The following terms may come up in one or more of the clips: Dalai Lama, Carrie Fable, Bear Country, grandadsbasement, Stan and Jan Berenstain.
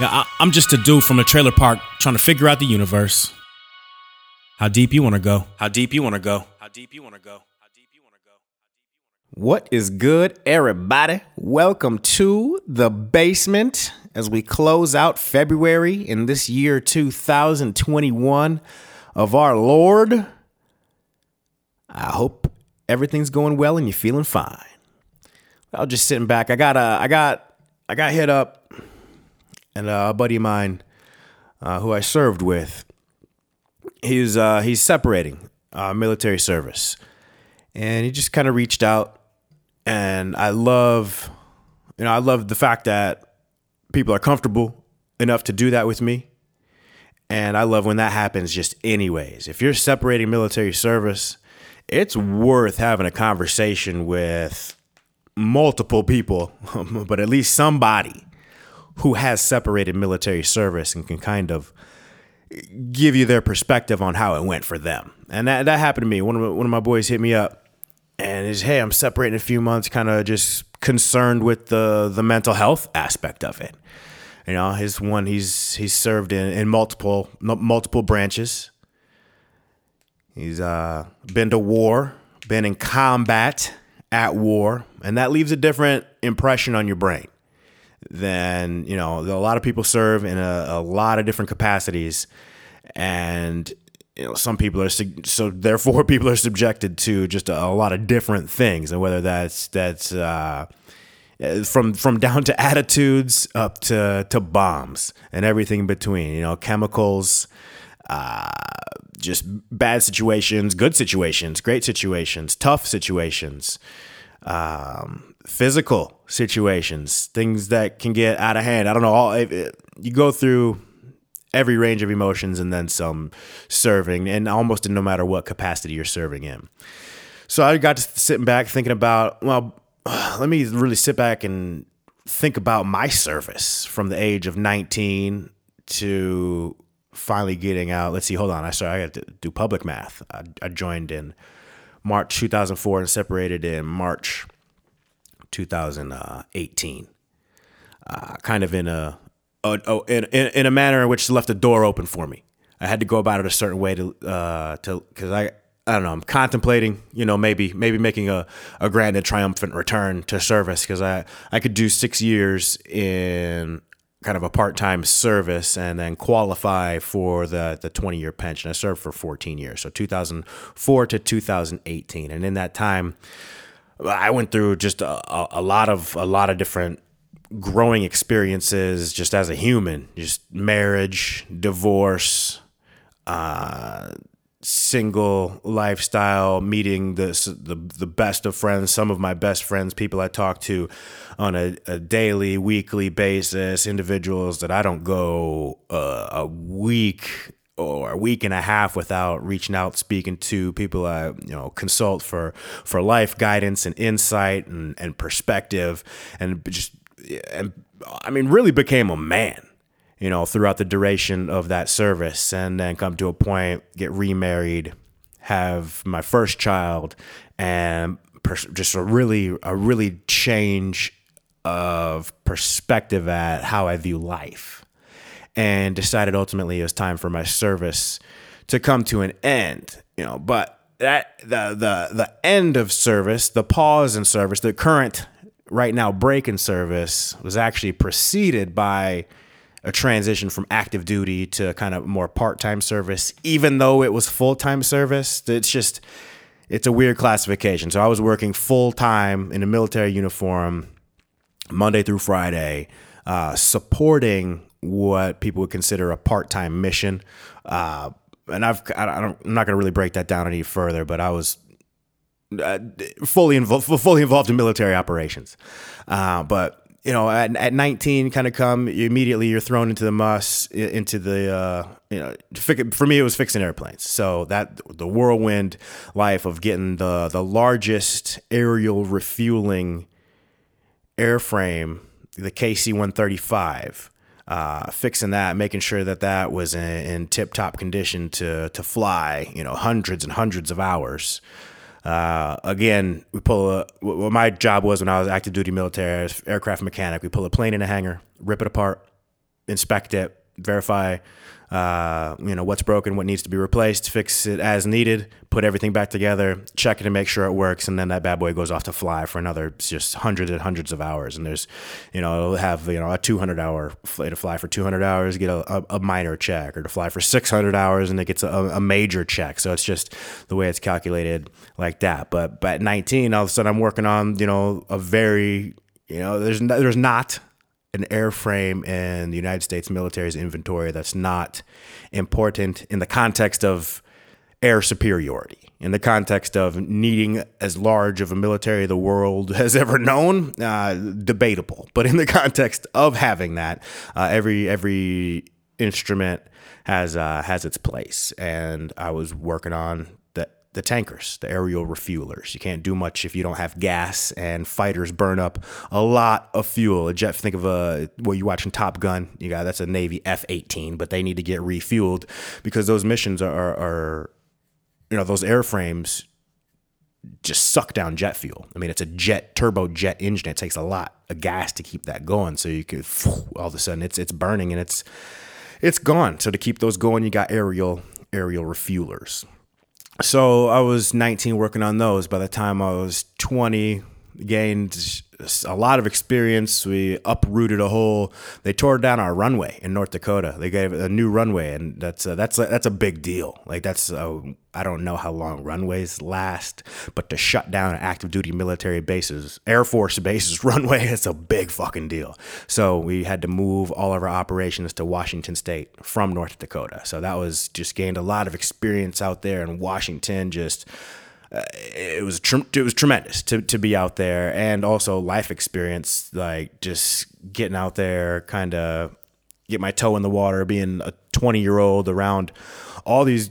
Now, I'm just a dude from a trailer park trying to figure out the universe. How deep you want to go? How deep you want to go? How deep you want to go? How deep you want to go? What is good, everybody? Welcome to The Basement as we close out February in this year 2021 of our Lord. I hope everything's going well and you're feeling fine. I'm just sitting back. I got hit up. And a buddy of mine who I served with, he's separating military service. And he just kind of reached out. And I love the fact that people are comfortable enough to do that with me. And I love when that happens just anyways. If you're separating military service, it's worth having a conversation with multiple people, but at least somebody who has separated military service and can kind of give you their perspective on how it went for them. And that happened to me. One of my boys hit me up and is, hey, I'm separating in a few months, kind of just concerned with the mental health aspect of it. You know, he's served in multiple branches. He's been to war, been in combat at war, and that leaves a different impression on your brain. Then, you know, a lot of people serve in a lot of different capacities, and, you know, some people are, so therefore people are subjected to just a lot of different things. And whether that's from down to attitudes up to bombs and everything in between, you know, chemicals, just bad situations, good situations, great situations, tough situations, physical situations, things that can get out of hand. I don't know. You go through every range of emotions and then some serving, and almost in no matter what capacity you're serving in. So I got to sitting back thinking about, well, let me really sit back and think about my service from the age of 19 to finally getting out. Let's see. Hold on. I got to do public math. I joined in March 2004 and separated in March 2018, kind of in a manner in which left the door open for me. I had to go about it a certain way to because I don't know, I'm contemplating, you know, maybe making a grand and triumphant return to service, because I could do 6 years in kind of a part-time service and then qualify for the 20-year pension. I served for 14 years, so 2004 to 2018, and in that time, I went through just a lot of different growing experiences, just as a human, just marriage, divorce, single lifestyle, meeting the best of friends, some of my best friends, people I talk to on a daily, weekly basis, individuals that I don't go a week or a week and a half without reaching out, speaking to people I, you know, consult for life guidance and insight and perspective, and I mean, really became a man, you know, throughout the duration of that service, and then come to a point, get remarried, have my first child, and just a really change of perspective at how I view life. And decided ultimately it was time for my service to come to an end, you know. But that the end of service, the pause in service, the current right now break in service was actually preceded by a transition from active duty to kind of more part-time service, even though it was full-time service. It's a weird classification. So I was working full-time in a military uniform, Monday through Friday, supporting what people would consider a part-time mission, and I'm not going to really break that down any further. But I was fully involved in military operations, but you know, at 19, kind of come, you're thrown into the muss, into the, you know, for me, it was fixing airplanes. So that the whirlwind life of getting the largest aerial refueling airframe, the KC-135, fixing that, making sure that that was in tip-top condition to fly, you know, hundreds and hundreds of hours. Again, we pull what my job was when I was active duty military as aircraft mechanic. We pull a plane in a hangar, rip it apart, inspect it, verify, you know, what's broken, what needs to be replaced, fix it as needed, put everything back together, check it and make sure it works. And then that bad boy goes off to fly for another just hundreds and hundreds of hours. And there's, you know, it'll have, you know, a 200-hour flight to fly for 200 hours, get a minor check, or to fly for 600 hours and it gets a major check. So it's just the way it's calculated like that. But at 19, all of a sudden I'm working on, you know, a very, you know, there's not an airframe in the United States military's inventory that's not important in the context of air superiority, in the context of needing as large of a military the world has ever known, debatable. But in the context of having that, every instrument has its place. And I was working on the tankers, the aerial refuelers. You can't do much if you don't have gas, and fighters burn up a lot of fuel. A jet, think of you're watching Top Gun. You got that's a Navy F-18, but they need to get refueled because those missions are you know, those airframes just suck down jet fuel. I mean, it's a turbojet engine. It takes a lot of gas to keep that going. So you could all of a sudden it's burning and it's gone. So to keep those going, you got aerial refuelers. So I was 19 working on those. By the time I was 20, gained a lot of experience. We uprooted they tore down our runway in North Dakota. They gave a new runway, and that's a big deal. Like I don't know how long runways last, but to shut down an active duty military bases, Air Force bases runway, it's a big fucking deal. So we had to move all of our operations to Washington State from North Dakota. So that was just gained a lot of experience out there in Washington, just it was tremendous to be out there, and also life experience, like just getting out there, kind of get my toe in the water, being a 20-year-old around all these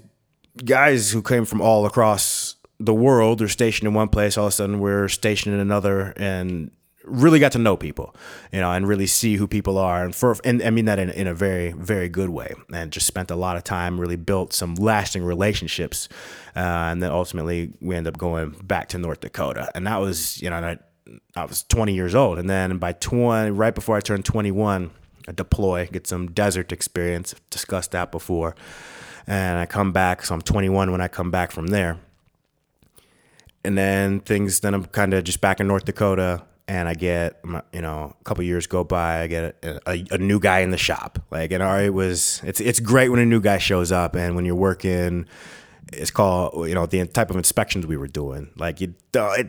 guys who came from all across the world. They're stationed in one place, all of a sudden we're stationed in another, and really got to know people, you know, and really see who people are. And I mean that in a very, very good way, and just spent a lot of time, really built some lasting relationships. And then ultimately we ended up going back to North Dakota, and that was, you know, I was 20 years old. And then right before I turned 21, I deploy, get some desert experience, discussed that before. And I come back, so I'm 21 when I come back from there. And then I'm kind of just back in North Dakota. And I get, you know, a couple years go by, I get a new guy in the shop. Like, and it's great when a new guy shows up, and when you're working, it's called, you know, the type of inspections we were doing. Like, it's rare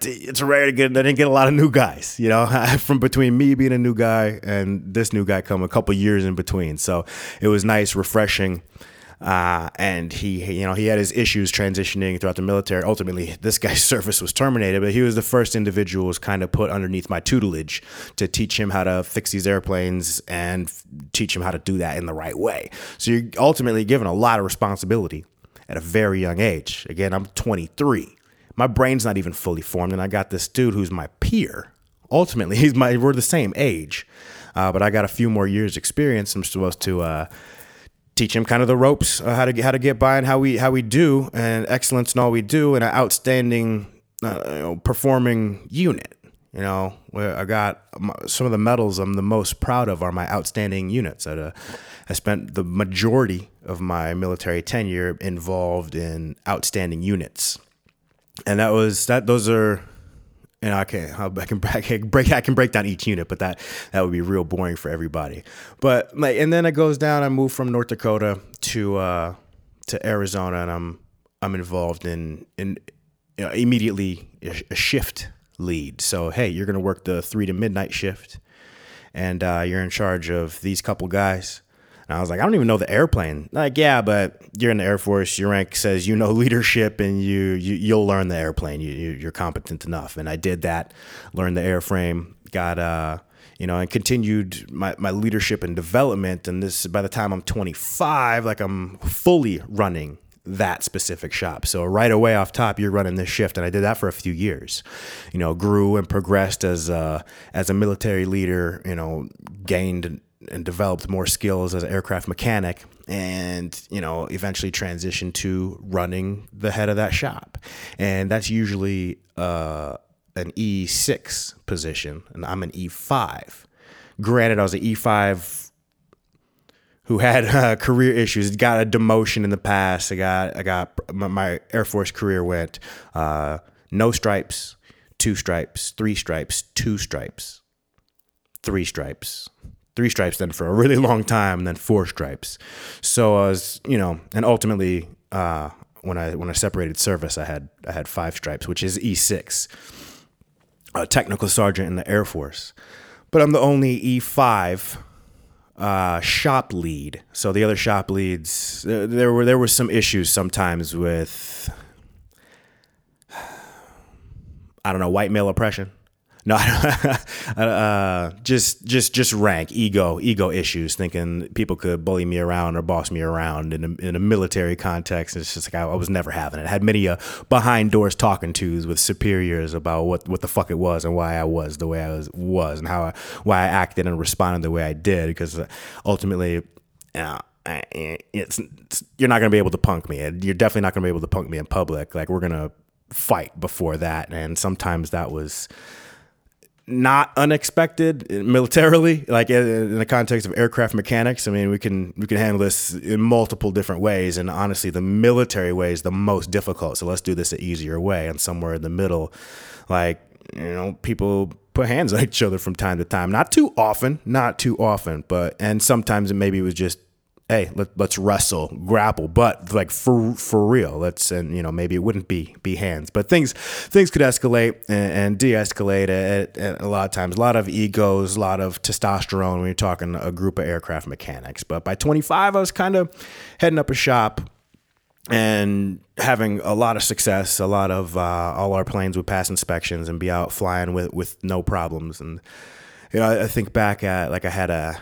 to I didn't get a lot of new guys, you know, from between me being a new guy and this new guy come a couple years in between. So it was nice, refreshing. And he had his issues transitioning throughout the military. Ultimately, this guy's service was terminated, but he was the first individual was kind of put underneath my tutelage to teach him how to fix these airplanes and teach him how to do that in the right way. So you're ultimately given a lot of responsibility at a very young age. Again, I'm 23. My brain's not even fully formed, and I got this dude who's my peer. Ultimately, we're the same age, but I got a few more years experience. I'm supposed to teach him kind of the ropes, how to get by, and how we do, and excellence in all we do, and an outstanding performing unit. You know, where I got some of the medals I'm the most proud of are my outstanding units. I spent the majority of my military tenure involved in outstanding units, and that was that. Those are. And I can break down each unit, but that would be real boring for everybody. But like, and then it goes down. I move from North Dakota to Arizona, and I'm involved in you know, immediately a shift lead. So hey, you're gonna work the 3 to midnight shift, and you're in charge of these couple guys. And I was like, I don't even know the airplane. Like, yeah, but you're in the Air Force. Your rank says you know leadership, and you'll learn the airplane. You're competent enough. And I did that, learned the airframe, got you know, I continued my leadership and development. And this, by the time I'm 25, like I'm fully running that specific shop. So right away off top, you're running this shift. And I did that for a few years, you know, grew and progressed as a military leader, you know, gained and developed more skills as an aircraft mechanic, and, you know, eventually transitioned to running the head of that shop. And that's usually an E6 position, and I'm an E5. Granted, I was an E5 who had career issues, got a demotion in the past. I got my Air Force career went no stripes, two stripes, three stripes, two stripes, three stripes, three stripes, then for a really long time, and then four stripes. So I was, you know, and ultimately when I separated service, I had five stripes, which is E6, a technical sergeant in the Air Force. But I'm the only E5 shop lead. So the other shop leads, there were some issues sometimes with, I don't know, white male oppression. No, just rank, ego issues, thinking people could bully me around or boss me around in a military context. It's just like, I was never having it. I had many behind doors talking tos with superiors about what the fuck it was and why I was the way I was and why I acted and responded the way I did, because ultimately, you know, you're not going to be able to punk me. You're definitely not going to be able to punk me in public. Like, we're going to fight before that. And sometimes that was not unexpected militarily, like in the context of aircraft mechanics. I mean, we can handle this in multiple different ways, and honestly, the military way is the most difficult. So let's do this an easier way, and somewhere in the middle, like, you know, people put hands on each other from time to time, not too often, but and sometimes it maybe was just, hey, let's wrestle, grapple, but like for real, let's, and you know, maybe it wouldn't be hands, but things could escalate and de-escalate at a lot of times, a lot of egos, a lot of testosterone when you're talking a group of aircraft mechanics. But by 25, I was kind of heading up a shop and having a lot of success. A lot of all our planes would pass inspections and be out flying with no problems. And, you know, I think back at, like, I had a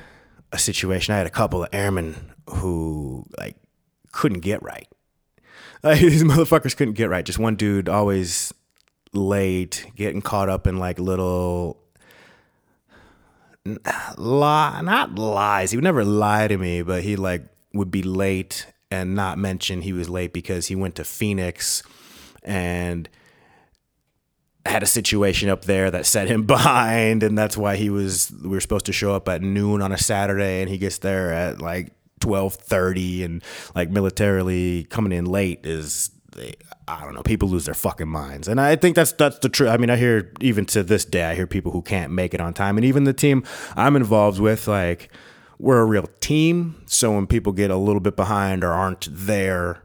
situation. I had a couple of airmen who, like, couldn't get right. Like, these motherfuckers couldn't get right. Just one dude always late, getting caught up in, like, little not lies. He would never lie to me, but he, like, would be late and not mention he was late because he went to Phoenix and had a situation up there that set him behind, and that's why we were supposed to show up at noon on a Saturday, and he gets there at like 12:30, and like militarily coming in late is, I don't know, people lose their fucking minds. And I think that's the truth. I mean, I hear, even to this day, I hear people who can't make it on time. And even the team I'm involved with, like, we're a real team. So when people get a little bit behind or aren't there,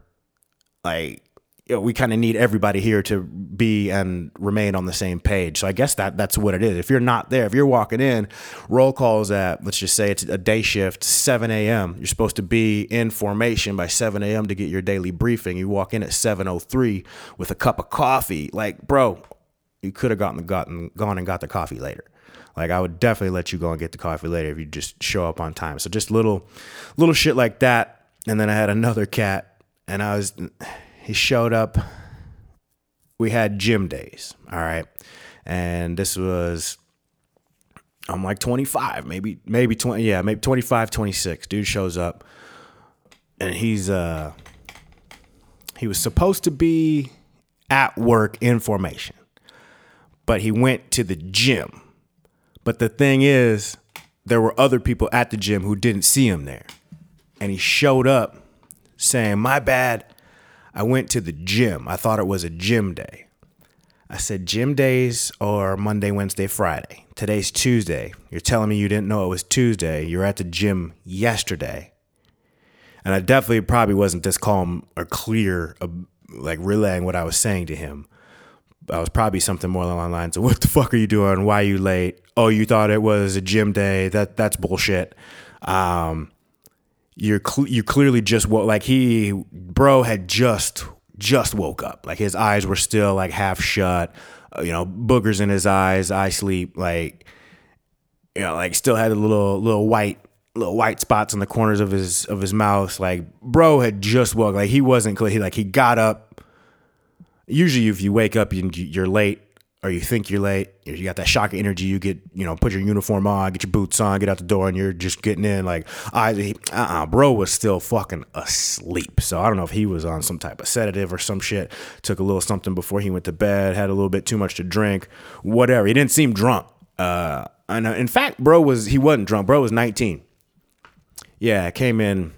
like, you know, we kind of need everybody here to be and remain on the same page. So I guess that's what it is. If you're not there, if you're walking in, roll calls at, let's just say it's a day shift, 7 a.m. You're supposed to be in formation by 7 a.m. to get your daily briefing. You walk in at 7:03 with a cup of coffee. Like, bro, you could have gone and got the coffee later. Like, I would definitely let you go and get the coffee later if you just show up on time. So just little shit like that. And then I had another cat, and he showed up. We had gym days, all right? And this was, I'm like 25, maybe 25, 26. Dude shows up, and he's he was supposed to be at work in formation, but he went to the gym. But the thing is, there were other people at the gym who didn't see him there. And he showed up saying, "My bad, I went to the gym. I thought it was a gym day." I said, "Gym days are Monday, Wednesday, Friday. Today's Tuesday. You're telling me you didn't know it was Tuesday. You were at the gym yesterday." And I definitely probably wasn't this calm or clear, like, relaying what I was saying to him. I was probably something more along the lines of, "What the fuck are you doing? Why are you late? Oh, you thought it was a gym day. That's bullshit. You clearly just woke," like, bro had just woke up. Like, his eyes were still, like, half shut, you know, boogers in his eyes, eye sleep. Like, you know, like still had the little white spots on the corners of his mouth. Like, bro had just woke. Like, he wasn't clear. He got up. Usually, if you wake up and you're late, or you think you're late, you got that shock of energy. You get, you know, put your uniform on, get your boots on, get out the door, and you're just getting in. Like, bro was still fucking asleep. So I don't know if he was on some type of sedative or some shit. Took a little something before he went to bed. Had a little bit too much to drink. Whatever. He didn't seem drunk. And in fact, he wasn't drunk. Bro was 19. Yeah, came in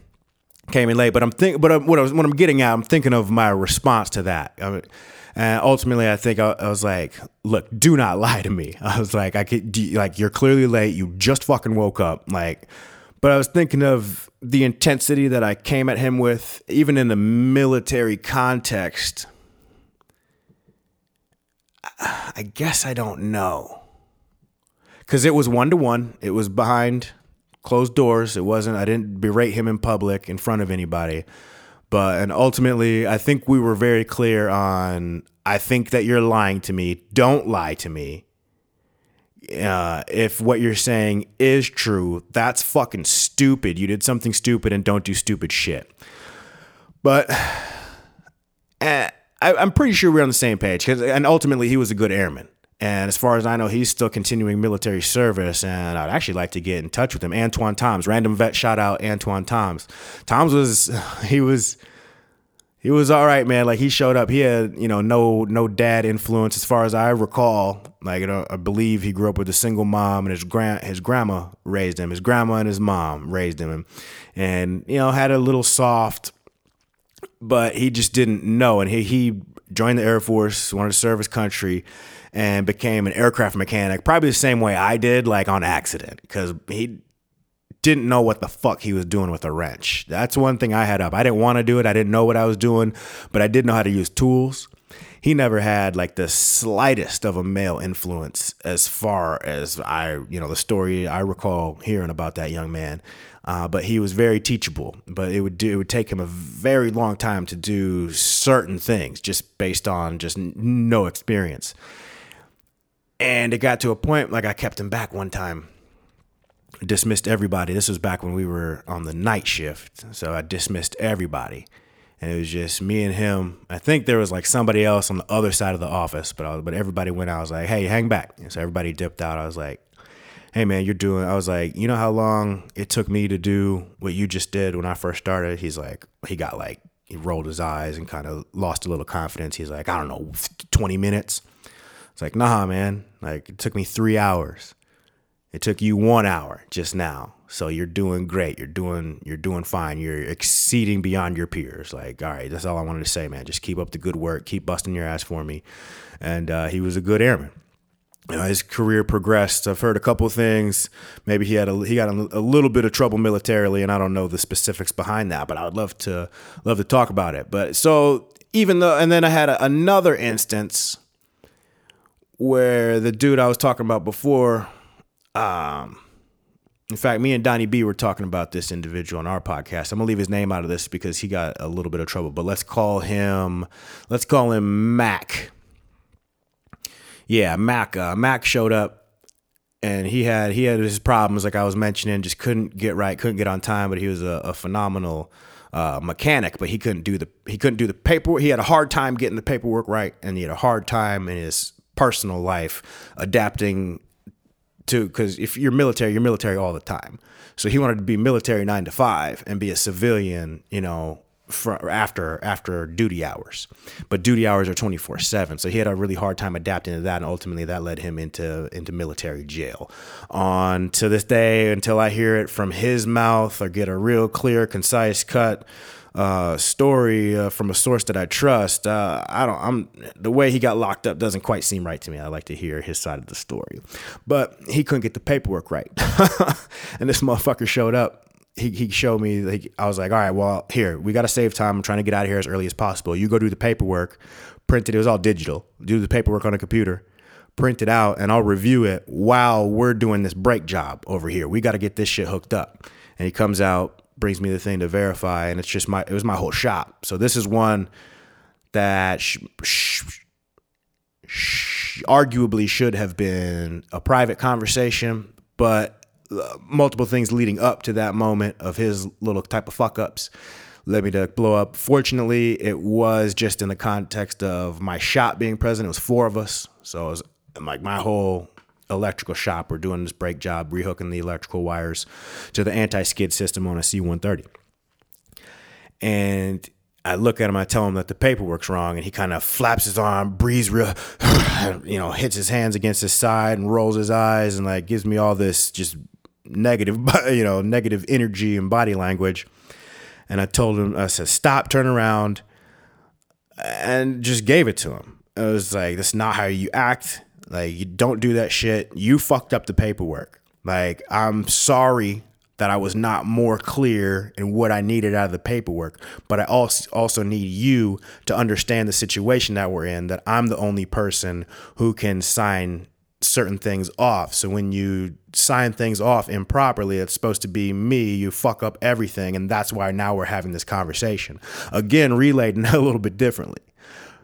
late. But what I'm getting at, I'm thinking of my response to that. I mean, and ultimately, I think I was like, look, do not lie to me. I was like, you're clearly late. You just fucking woke up. Like, but I was thinking of the intensity that I came at him with, even in the military context. I guess I don't know. Because it was 1-to-1. It was behind closed doors. I didn't berate him in public in front of anybody. And ultimately, I think we were very clear on, I think that you're lying to me. Don't lie to me. If what you're saying is true, that's fucking stupid. You did something stupid and don't do stupid shit. But I'm pretty sure we're on the same page. And ultimately, he was a good airman. And as far as I know, he's still continuing military service. And I'd actually like to get in touch with him. Antoine Toms, random vet shout out, Antoine Toms. Toms was all right, man. Like, he showed up. He had, you know, no dad influence as far as I recall. Like, you know, I believe he grew up with a single mom, and his grandma raised him. His grandma and his mom raised him, and you know, had a little soft, but he just didn't know. And he joined the Air Force, wanted to serve his country, and became an aircraft mechanic, probably the same way I did, like on accident, because he didn't know what the fuck he was doing with a wrench. That's one thing I had up. I didn't want to do it. I didn't know what I was doing, but I did know how to use tools. He never had like the slightest of a male influence as far as the story I recall hearing about that young man. But he was very teachable, but it would take him a very long time to do certain things just based on just no experience. And it got to a point, like, I kept him back one time, dismissed everybody. This was back when we were on the night shift. So I dismissed everybody, and it was just me and him. I think there was like somebody else on the other side of the office, but everybody went out. I was like, hey, hang back. And so everybody dipped out. I was like, hey man, I was like, you know how long it took me to do what you just did when I first started? He's like, he rolled his eyes and kind of lost a little confidence. He's like, I don't know, 20 minutes. It's like, nah, man, like, it took me 3 hours. It took you 1 hour just now. So you're doing great. You're doing fine. You're exceeding beyond your peers. Like, all right, that's all I wanted to say, man. Just keep up the good work. Keep busting your ass for me. And he was a good airman. You know, his career progressed. I've heard a couple of things. Maybe he got a little bit of trouble militarily, and I don't know the specifics behind that, but I would love to talk about it. But so and then I had another instance where the dude I was talking about before, in fact, me and Donnie B were talking about this individual on our podcast. I'm gonna leave his name out of this because he got a little bit of trouble, but let's call him Mac. Yeah, Mac showed up, and he had his problems, like I was mentioning, just couldn't get on time, but he was a phenomenal mechanic, but he couldn't do the paperwork. He had a hard time getting the paperwork right, and he had a hard time in his personal life adapting to, because if you're military all the time. So he wanted to be military 9 to 5 and be a civilian, you know, for after duty hours, but duty hours are 24/7. So he had a really hard time adapting to that, and ultimately that led him into military jail. On to this day, until I hear it from his mouth or get a real clear, concise cut story from a source that I trust, the way he got locked up doesn't quite seem right to me. I like to hear his side of the story, but he couldn't get the paperwork right. And this motherfucker showed up. He showed me, like, I was like, all right, well, here, we got to save time. I'm trying to get out of here as early as possible. You go do the paperwork, print it. It was all digital. Do the paperwork on a computer, print it out, and I'll review it while we're doing this brake job over here. We got to get this shit hooked up. And he comes out, brings me the thing to verify, and it was my whole shop. So this is one that arguably should have been a private conversation, but multiple things leading up to that moment of his little type of fuck ups led me to blow up. Fortunately, it was just in the context of my shop being present. It was four of us. So it was like my whole electrical shop were doing this brake job, rehooking the electrical wires to the anti-skid system on a C-130. And I look at him, I tell him that the paperwork's wrong, and he kind of flaps his arm, breathes real, hits his hands against his side and rolls his eyes and like gives me all this just negative energy and body language. And I told him, I said, stop, turn around, and just gave it to him. I was like, that's not how you act. Like, you don't do that shit. You fucked up the paperwork. Like, I'm sorry that I was not more clear in what I needed out of the paperwork, but I also need you to understand the situation that we're in, that I'm the only person who can sign certain things off. So when you sign things off improperly, it's supposed to be me. You fuck up everything. And that's why now we're having this conversation. Again, relayed a little bit differently.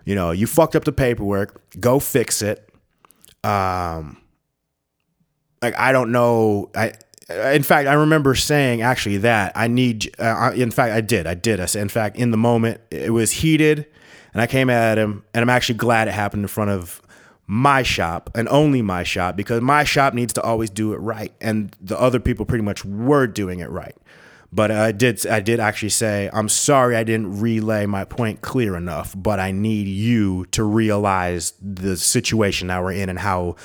You know, you fucked up the paperwork. Go fix it. I don't know. I remember saying actually that I need, in fact, I did. I said, in fact, in the moment it was heated and I came at him, and I'm actually glad it happened in front of my shop and only my shop, because my shop needs to always do it right. And the other people pretty much were doing it right. But I did actually say, I'm sorry I didn't relay my point clear enough, but I need you to realize the situation that we're in and how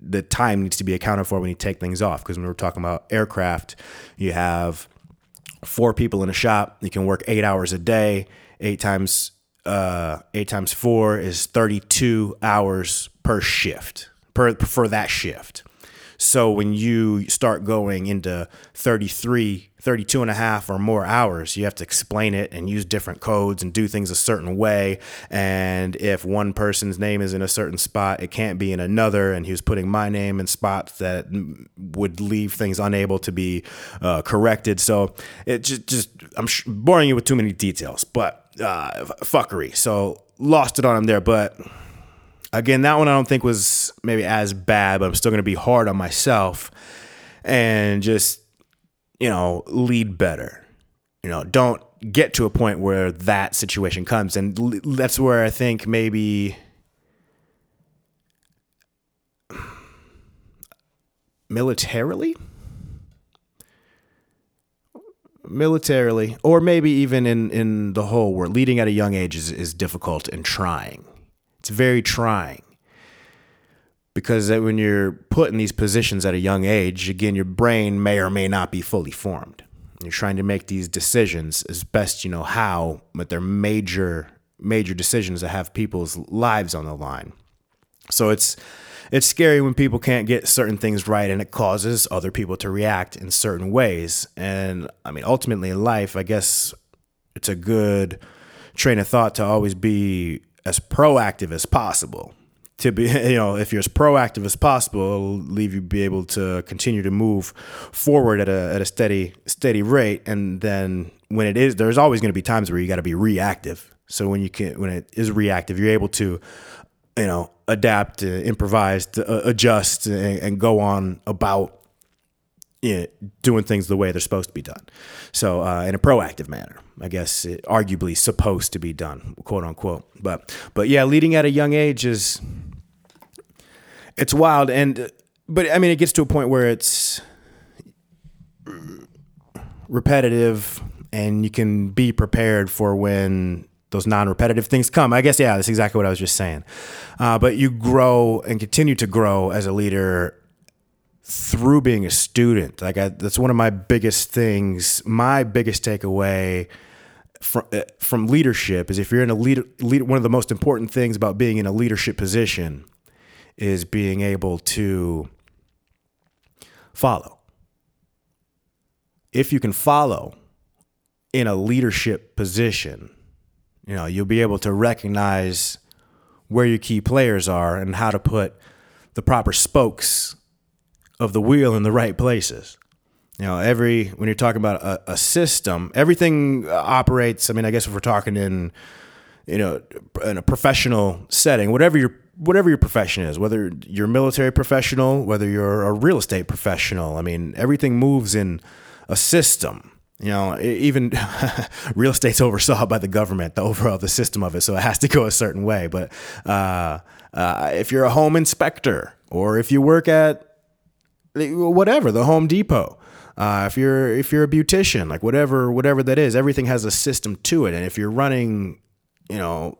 the time needs to be accounted for when you take things off. Because when we're talking about aircraft, you have four people in a shop. You can work 8 hours a day. 8 times 4 is 32 hours per shift, for that shift. So when you start going into 33, 32 and a half or more hours, you have to explain it and use different codes and do things a certain way. And if one person's name is in a certain spot, it can't be in another. And he was putting my name in spots that would leave things unable to be corrected. So it just I'm boring you with too many details, but fuckery. So lost it on him there. But again, that one I don't think was maybe as bad, but I'm still going to be hard on myself and just, lead better. Don't get to a point where that situation comes. And that's where I think maybe militarily, or maybe even in the whole world, leading at a young age is difficult and trying. It's very trying, because when you're put in these positions at a young age, again, your brain may or may not be fully formed. You're trying to make these decisions as best you know how, but they're major decisions that have people's lives on the line. So it's scary when people can't get certain things right, and it causes other people to react in certain ways. And I mean, ultimately in life, I guess it's a good train of thought to always be as proactive as possible. To be, if you're as proactive as possible, it'll leave you be able to continue to move forward at a steady rate. And then when it is, there's always going to be times where you got to be reactive. So when it is reactive, you're able to, adapt, improvise, adjust, and go on about doing things the way they're supposed to be done. So in a proactive manner, I guess, arguably supposed to be done, quote unquote. But yeah, leading at a young age it's wild. But I mean, it gets to a point where it's repetitive, and you can be prepared for when those non-repetitive things come. I guess, yeah, that's exactly what I was just saying. But you grow and continue to grow as a leader through being a student. That's one of my biggest things. My biggest takeaway from leadership is, if you're in a leader, one of the most important things about being in a leadership position is being able to follow. If you can follow in a leadership position, you'll be able to recognize where your key players are and how to put the proper spokes of the wheel in the right places. When you're talking about a system, everything operates. I mean, I guess if we're talking in in a professional setting, whatever your profession is, whether you're a military professional, whether you're a real estate professional. I mean, everything moves in a system. You know, even real estate's oversaw by the government, the system of it. So it has to go a certain way. But if you're a home inspector, or if you work at whatever, the Home Depot, if you're a beautician, like whatever that is, everything has a system to it. And if you're running, you know,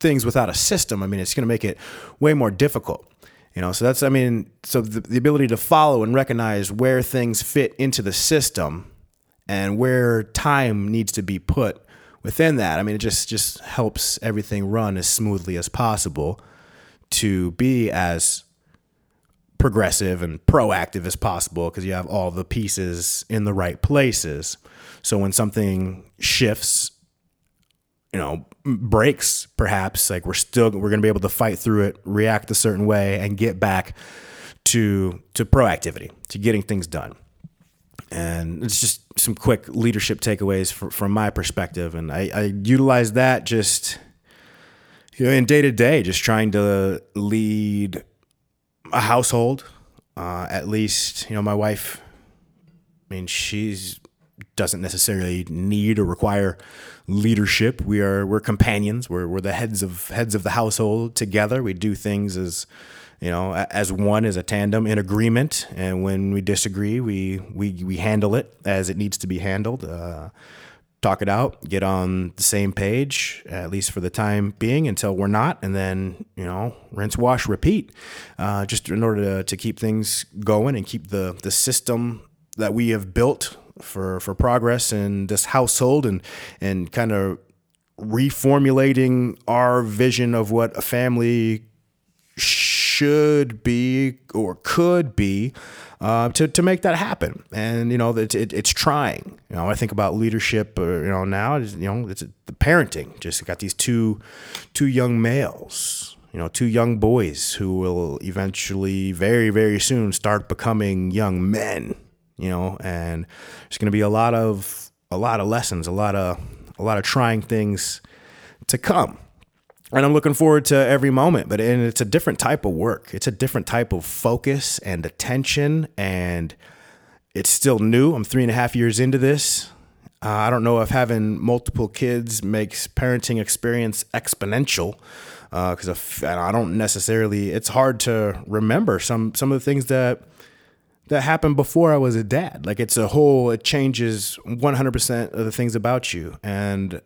things without a system, I mean, it's going to make it way more difficult. You know, so that's, I mean, so the ability to follow and recognize where things fit into the system, and where time needs to be put within that. I mean, it just helps everything run as smoothly as possible to be as progressive and proactive as possible, because you have all the pieces in the right places. So when something shifts, you know, breaks perhaps, like we're going to be able to fight through it, react a certain way, and get back to proactivity, to getting things done. And it's just some quick leadership takeaways from my perspective. And I utilize that just, you know, in day to day, just trying to lead a household. At least, you know, my wife, I mean, she doesn't necessarily need or require leadership. We're companions. We're the heads of the household together. We do things as, you know, as one, as a tandem, in agreement, and when we disagree, we handle it as it needs to be handled. Talk it out, get on the same page, at least for the time being, until we're not, and then, you know, rinse, wash, repeat, just in order to keep things going and keep the system that we have built for progress in this household, and kind of reformulating our vision of what a family should be or could be, to make that happen. And, you know, it's trying. You know, I think about leadership, you know, now, you know, it's the parenting. Just got these two young males, you know, two young boys who will eventually very, very soon start becoming young men, you know, and there's going to be a lot of lessons, a lot of trying things to come. And I'm looking forward to every moment, and it's a different type of work. It's a different type of focus and attention, and it's still new. I'm 3.5 years into this. I don't know if having multiple kids makes parenting experience exponential, because I don't necessarily. It's hard to remember some of the things that happened before I was a dad. Like, it's a whole. It changes 100% of the things about you. And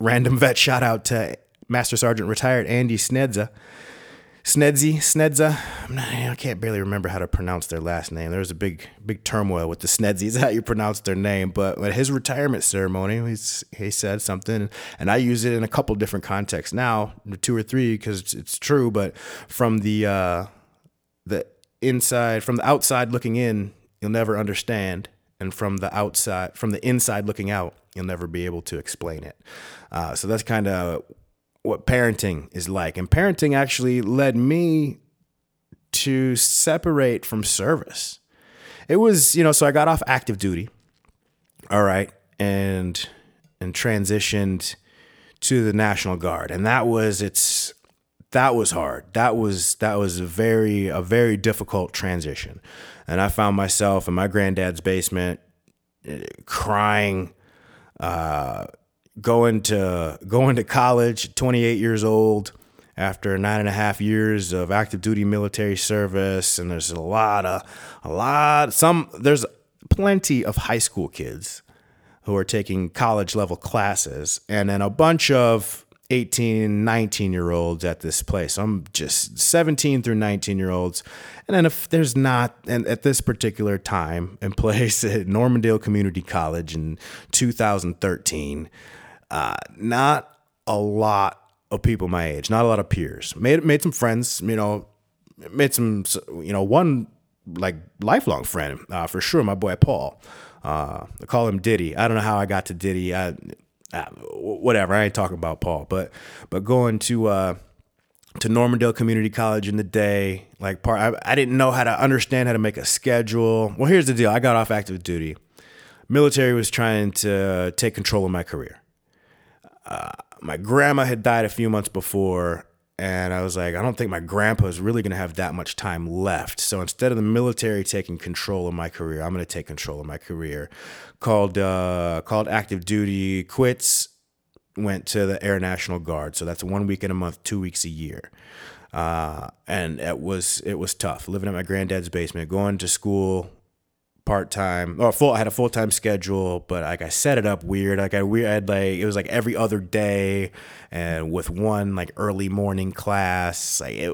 random vet shout out to Master Sergeant retired Andy Snedza. I can't barely remember how to pronounce their last name. There was a big turmoil with the Snedzis, how you pronounce their name. But at his retirement ceremony, he said something, and I use it in a couple different contexts now, 2 or 3, because it's true. But from the inside, from the outside looking in, you'll never understand, and from the inside looking out, you'll never be able to explain it. So that's kind of what parenting is like. And parenting actually led me to separate from service. It was, you know, so I got off active duty. All right. And transitioned to the National Guard. And that was hard. That was a very difficult transition. And I found myself in my granddad's basement crying, going to college, 28 years old, after 9.5 years of active duty military service. And there's there's plenty of high school kids who are taking college level classes, and then a bunch of 18, 19-year-olds at this place. I'm just 17 through 19-year-olds. And then if there's not, and at this particular time and place at Normandale Community College in 2013, not a lot of people my age, not a lot of peers. Made some friends, you know, one like lifelong friend, for sure. My boy, Paul, I call him Diddy. I don't know how I got to Diddy. Whatever. I ain't talking about Paul, but going to Normandale Community College in the day, like I didn't know how to make a schedule. Well, here's the deal. I got off active duty. Military was trying to take control of my career. My grandma had died a few months before, and I was like, I don't think my grandpa is really going to have that much time left. So instead of the military taking control of my career, I'm going to take control of my career. Called active duty quits, went to the Air National Guard. So that's 1 week in a month, 2 weeks a year. And it was tough, living at my granddad's basement, going to school part-time, or full. I had a full-time schedule, but like I set it up weird. It was like every other day, and with one like early morning class. I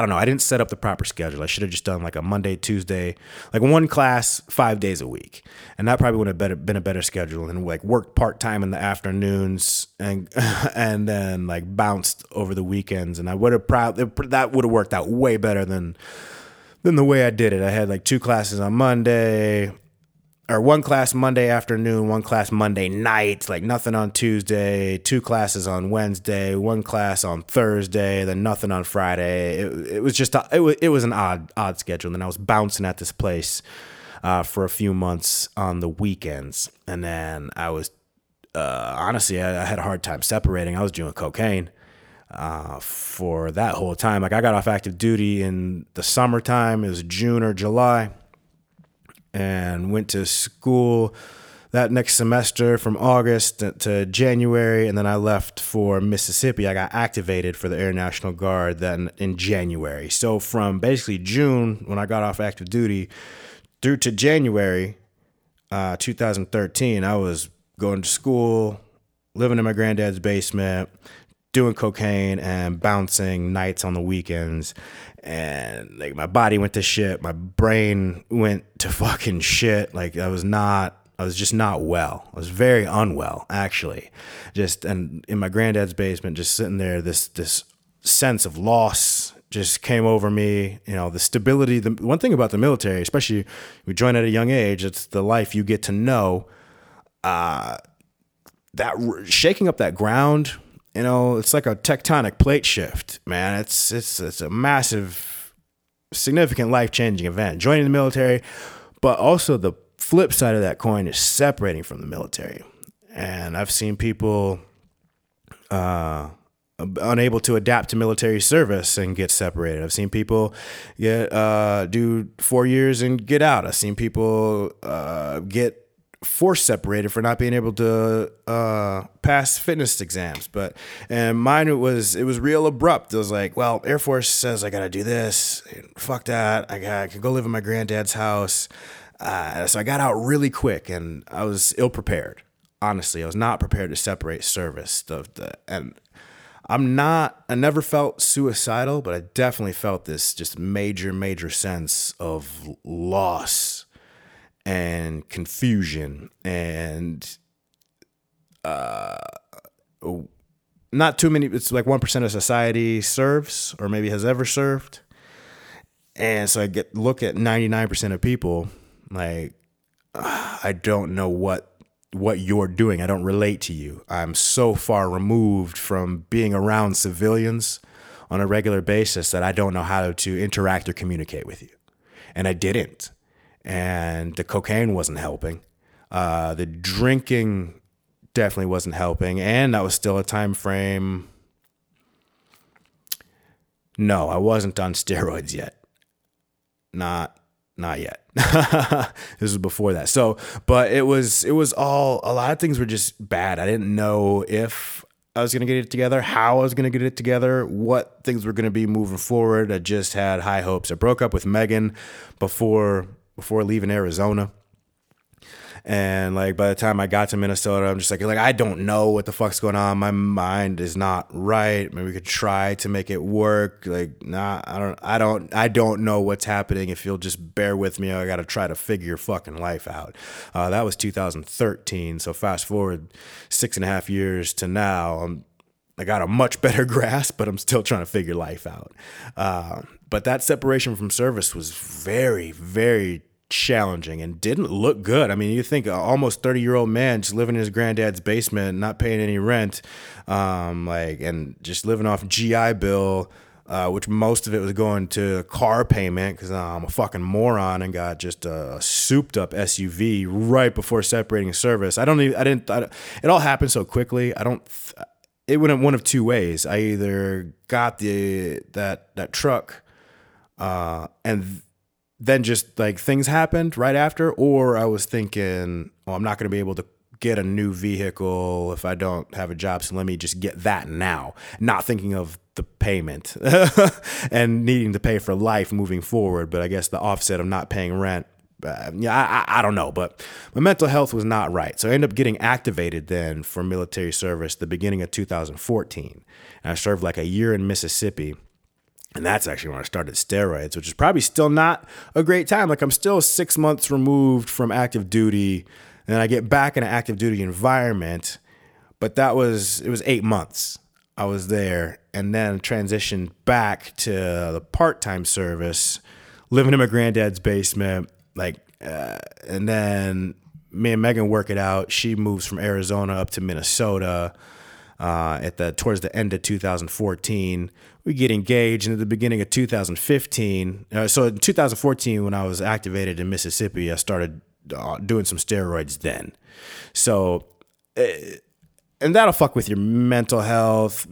don't know. I didn't set up the proper schedule. I should have just done like a Monday, Tuesday, like one class 5 days a week, and that probably would have been a better schedule. And like worked part-time in the afternoons, and then like bounced over the weekends, and I would have that would have worked out way better than the way I did it. I had like two classes on Monday, or one class Monday afternoon, one class Monday night, like nothing on Tuesday, two classes on Wednesday, one class on Thursday, then nothing on Friday. It was an odd schedule. And then I was bouncing at this place for a few months on the weekends. And then I was, honestly, I had a hard time separating. I was doing cocaine for that whole time. Like I got off active duty in the summertime. It was June or July, and went to school that next semester from August to January. And then I left for Mississippi. I got activated for the Air National Guard then in January. So from basically June, when I got off active duty, through to January 2013, I was going to school, living in my granddad's basement, doing cocaine and bouncing nights on the weekends. And like my body went to shit. My brain went to fucking shit. Like I was just not well. I was very unwell, actually. And in my granddad's basement, just sitting there, this sense of loss just came over me. You know, the stability, the one thing about the military, especially we join at a young age, it's the life you get to know, that shaking up that ground, you know, it's like a tectonic plate shift, man. It's a massive, significant, life-changing event. Joining the military, but also the flip side of that coin is separating from the military. And I've seen people unable to adapt to military service and get separated. I've seen people get do 4 years and get out. I've seen people get force separated for not being able to pass fitness exams. And mine, it was real abrupt. It was like, well, Air Force says I gotta do this, fuck that, I could go live in my granddad's house. So I got out really quick, and I was ill prepared. Honestly, I was not prepared to separate service stuff. And I never felt suicidal, but I definitely felt this just major sense of loss and confusion, and not too many. It's like 1% of society serves, or maybe has ever served. And so I look at 99% of people, like, I don't know what you're doing. I don't relate to you. I'm so far removed from being around civilians on a regular basis that I don't know how to interact or communicate with you. And I didn't. And the cocaine wasn't helping. The drinking definitely wasn't helping. And that was still a time frame. No, I wasn't on steroids yet. Not yet. This was before that. So, but it was all, a lot of things were just bad. I didn't know if I was going to get it together, how I was going to get it together, what things were going to be moving forward. I just had high hopes. I broke up with Megan before leaving Arizona. And like by the time I got to Minnesota, I'm just like I don't know what the fuck's going on. My mind is not right. Maybe we could try to make it work. Like, nah, I don't know what's happening. If you'll just bear with me, I got to try to figure your fucking life out. That was 2013. So fast forward 6.5 years to now, I got a much better grasp, but I'm still trying to figure life out. But that separation from service was very, very challenging and didn't look good. I mean, you think an almost 30-year-old man just living in his granddad's basement, not paying any rent, and just living off GI Bill, which most of it was going to car payment because I'm a fucking moron and got just a souped-up SUV right before separating service. I don't even. I didn't. It all happened so quickly. it went one of two ways. I either got that truck, and then just like things happened right after, or I was thinking, oh, I'm not going to be able to get a new vehicle if I don't have a job, so let me just get that now, not thinking of the payment and needing to pay for life moving forward. But I guess the offset of not paying rent, I don't know, but my mental health was not right. So I ended up getting activated then for military service the beginning of 2014. And I served like a year in Mississippi. And that's actually when I started steroids, which is probably still not a great time. Like, I'm still 6 months removed from active duty, and then I get back in an active duty environment. But it was 8 months I was there, and then transitioned back to the part-time service, living in my granddad's basement. And then me and Megan work it out. She moves from Arizona up to Minnesota towards the end of 2014. We get engaged, and at the beginning of 2015. So in 2014, when I was activated in Mississippi, I started doing some steroids then. So, and that'll fuck with your mental health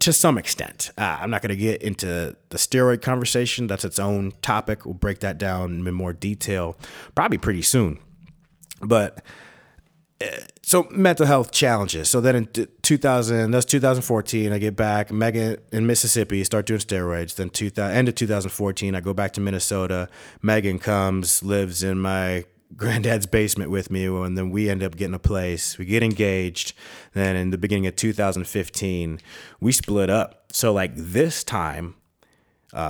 to some extent. I'm not going to get into the steroid conversation. That's its own topic. We'll break that down in more detail probably pretty soon. But so mental health challenges. So then in 2014, I get back, Megan in Mississippi, start doing steroids. Then end of 2014, I go back to Minnesota. Megan comes, lives in my granddad's basement with me, and then we end up getting a place. We get engaged. Then in the beginning of 2015, we split up. So like this time,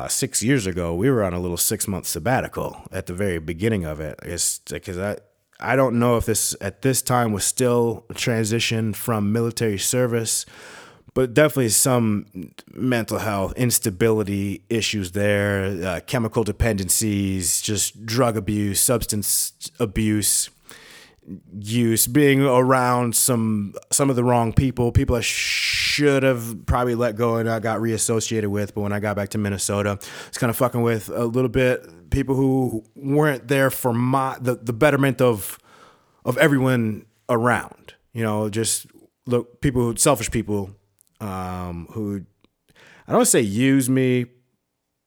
6 years ago, we were on a little 6 month sabbatical at the very beginning of it. It's because I don't know if this at this time was still a transition from military service, but definitely some mental health instability issues there, chemical dependencies, just drug abuse, substance abuse, use, being around some of the wrong people I should have probably let go and I got reassociated with. But when I got back to Minnesota, it's kind of fucking with a little bit people who weren't there for the betterment of everyone around, just look, selfish people. Who I don't say use me,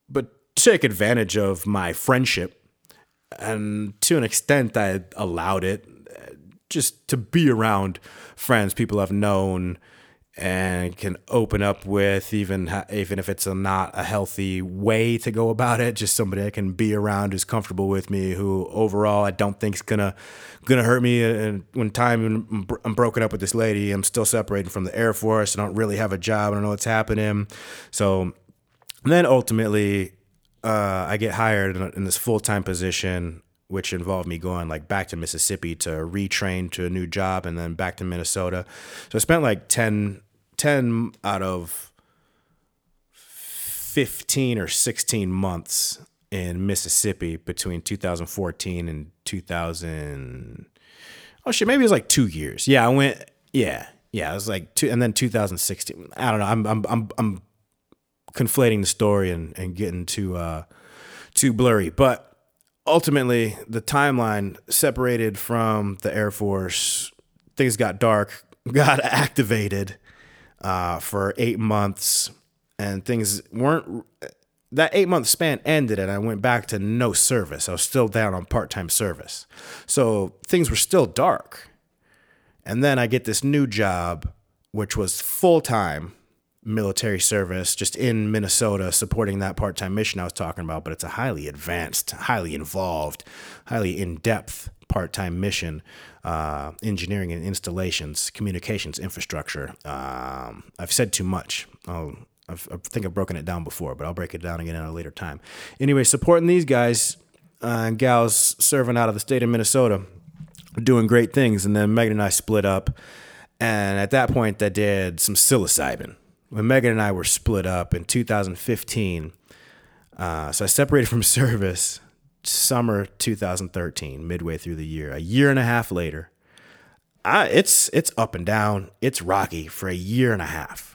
but take advantage of my friendship. And to an extent, I allowed it just to be around friends, people I've known and can open up with, even if it's not a healthy way to go about it, just somebody I can be around who's comfortable with me, who overall I don't think is gonna hurt me. And when I'm broken up with this lady, I'm still separating from the Air Force. I don't really have a job. I don't know what's happening. So then ultimately I get hired in this full-time position, which involved me going like back to Mississippi to retrain to a new job and then back to Minnesota. So I spent like 10 out of 15 or 16 months in Mississippi between 2014 and 2000. Oh shit, maybe it was like 2 years. Yeah, I went. Yeah, it was like two, and then 2016. I don't know. I'm conflating the story and getting too blurry, but ultimately, the timeline separated from the Air Force. Things got dark, got activated for 8 months, and things weren't. That 8 month span ended, and I went back to no service. I was still down on part-time service. So things were still dark. And then I get this new job, which was full-time military service, just in Minnesota, supporting that part-time mission I was talking about, but it's a highly advanced, highly involved, highly in-depth part-time mission, engineering and installations, communications infrastructure. I've said too much. I think I've broken it down before, but I'll break it down again at a later time. Anyway, supporting these guys and gals serving out of the state of Minnesota, doing great things. And then Megan and I split up. And at that point, I did some psilocybin. When Megan and I were split up in 2015, so I separated from service summer 2013, midway through the year. A year and a half later, it's up and down. It's rocky for a year and a half.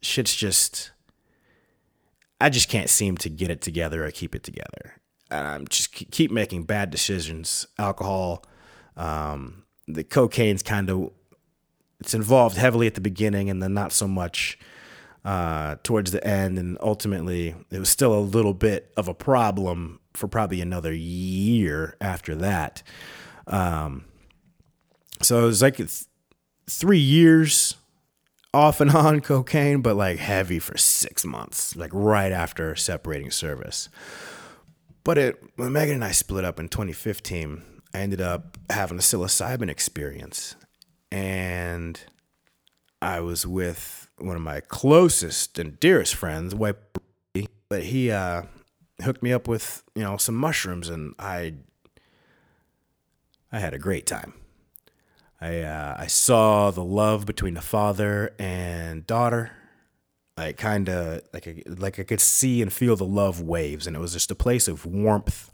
Shit's just, I just can't seem to get it together or keep it together. And I'm just keep making bad decisions. Alcohol, the cocaine's kind of it's involved heavily at the beginning and then not so much towards the end. And ultimately, it was still a little bit of a problem for probably another year after that. So it was like 3 years off and on cocaine, but like heavy for 6 months, like right after separating service. But when Megan and I split up in 2015, I ended up having a psilocybin experience. And I was with one of my closest and dearest friends, White, but he hooked me up with, some mushrooms, and I had a great time. I saw the love between the father and daughter. I could see and feel the love waves, and it was just a place of warmth,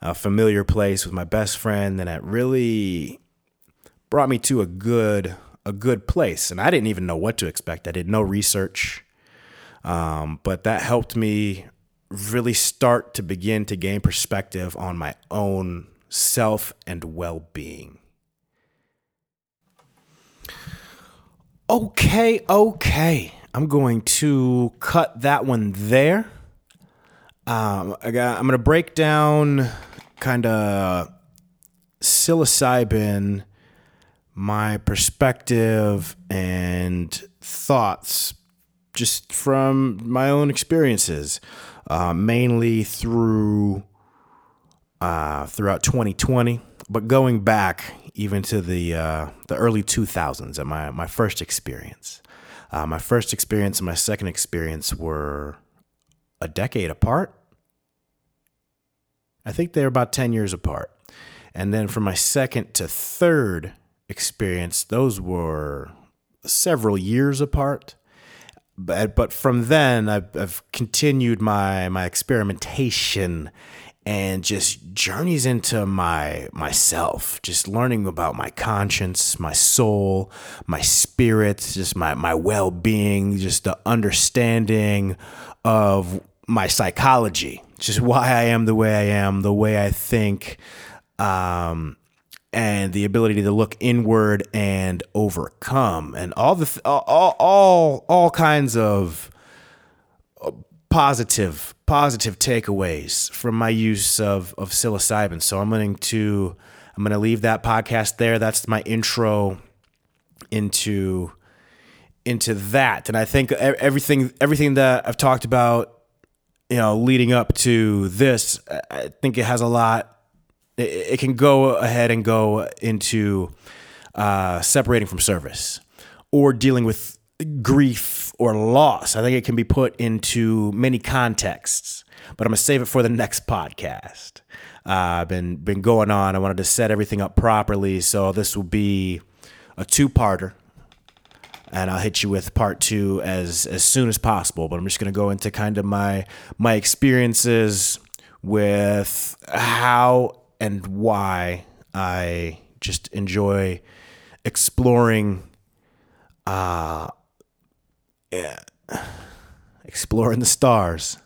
a familiar place with my best friend, and it really brought me to a good place. And I didn't even know what to expect. I did no research, but that helped me really start to begin to gain perspective on my own self and well-being. Okay. I'm going to cut that one there. I'm going to break down kind of psilocybin, my perspective and thoughts just from my own experiences, mainly throughout 2020, but going back even to the early 2000s at my first experience. My first experience and my second experience were a decade apart. I think they were about 10 years apart. And then from my second to third experience, those were several years apart. But from then, I've continued my experimentation and just journeys into myself, just learning about my conscience, my soul, my spirit, just my well-being, just the understanding of my psychology, just why I am the way I am, the way I think, and the ability to look inward and overcome, and all kinds of positive takeaways from my use of psilocybin. So I'm going to leave that podcast there. That's my intro into that. And I think everything that I've talked about, leading up to this, I think it has a lot. It can go ahead and go into separating from service or dealing with grief or loss. I think it can be put into many contexts, but I'm gonna save it for the next podcast. I've been going on. I wanted to set everything up properly, so this will be a two-parter, and I'll hit you with part two as soon as possible. But I'm just gonna go into kind of my experiences with how and why I just enjoy exploring. Exploring the stars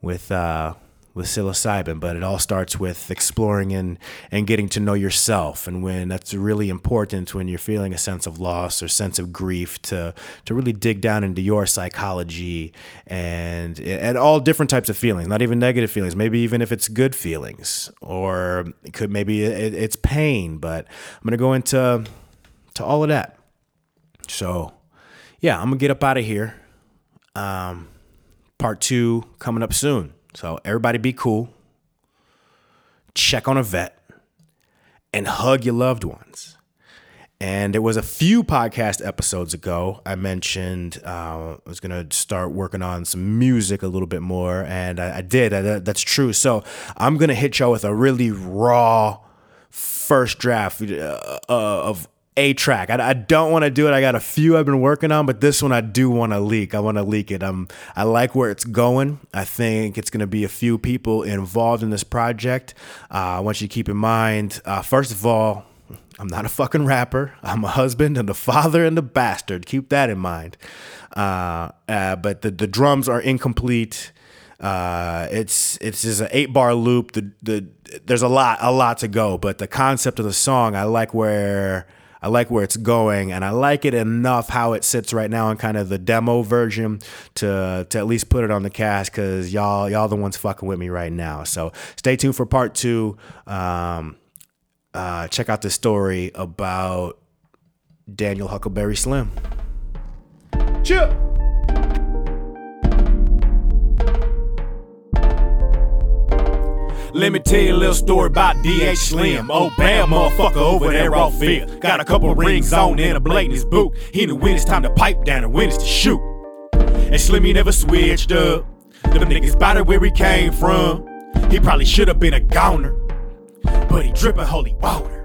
with psilocybin, but it all starts with exploring and getting to know yourself. And when that's really important, when you're feeling a sense of loss or sense of grief, to really dig down into your psychology and all different types of feelings, not even negative feelings, maybe even if it's good feelings, or it's pain. But I'm going to go into all of that. So yeah, I'm gonna get up out of here. Part two coming up soon. So everybody be cool. Check on a vet and hug your loved ones. And it was a few podcast episodes ago I mentioned I was gonna start working on some music a little bit more, and I did. That's true. So I'm gonna hit y'all with a really raw first draft of a track. I don't want to do it. I got a few I've been working on, but this one I do want to leak. I want to leak it. I like where it's going. I think it's going to be a few people involved in this project. I want you to keep in mind, first of all, I'm not a fucking rapper. I'm a husband and a father and a bastard. Keep that in mind. But the drums are incomplete. It's just an 8-bar loop. There's a lot to go, but the concept of the song, I like where I like where it's going, and I like it enough how it sits right now in kind of the demo version to at least put it on the cast, because y'all the ones fucking with me right now. So stay tuned for part two. Check out the story about Daniel Huckleberry Slim. Chip! Let me tell you a little story about D.H. Slim. Old bad motherfucker over there off field. Got a couple rings on and a blade in his boot. He knew when it's time to pipe down and when it's to shoot. And Slim, he never switched up. Them niggas body where he came from. He probably should have been a goner, but he drippin' holy water.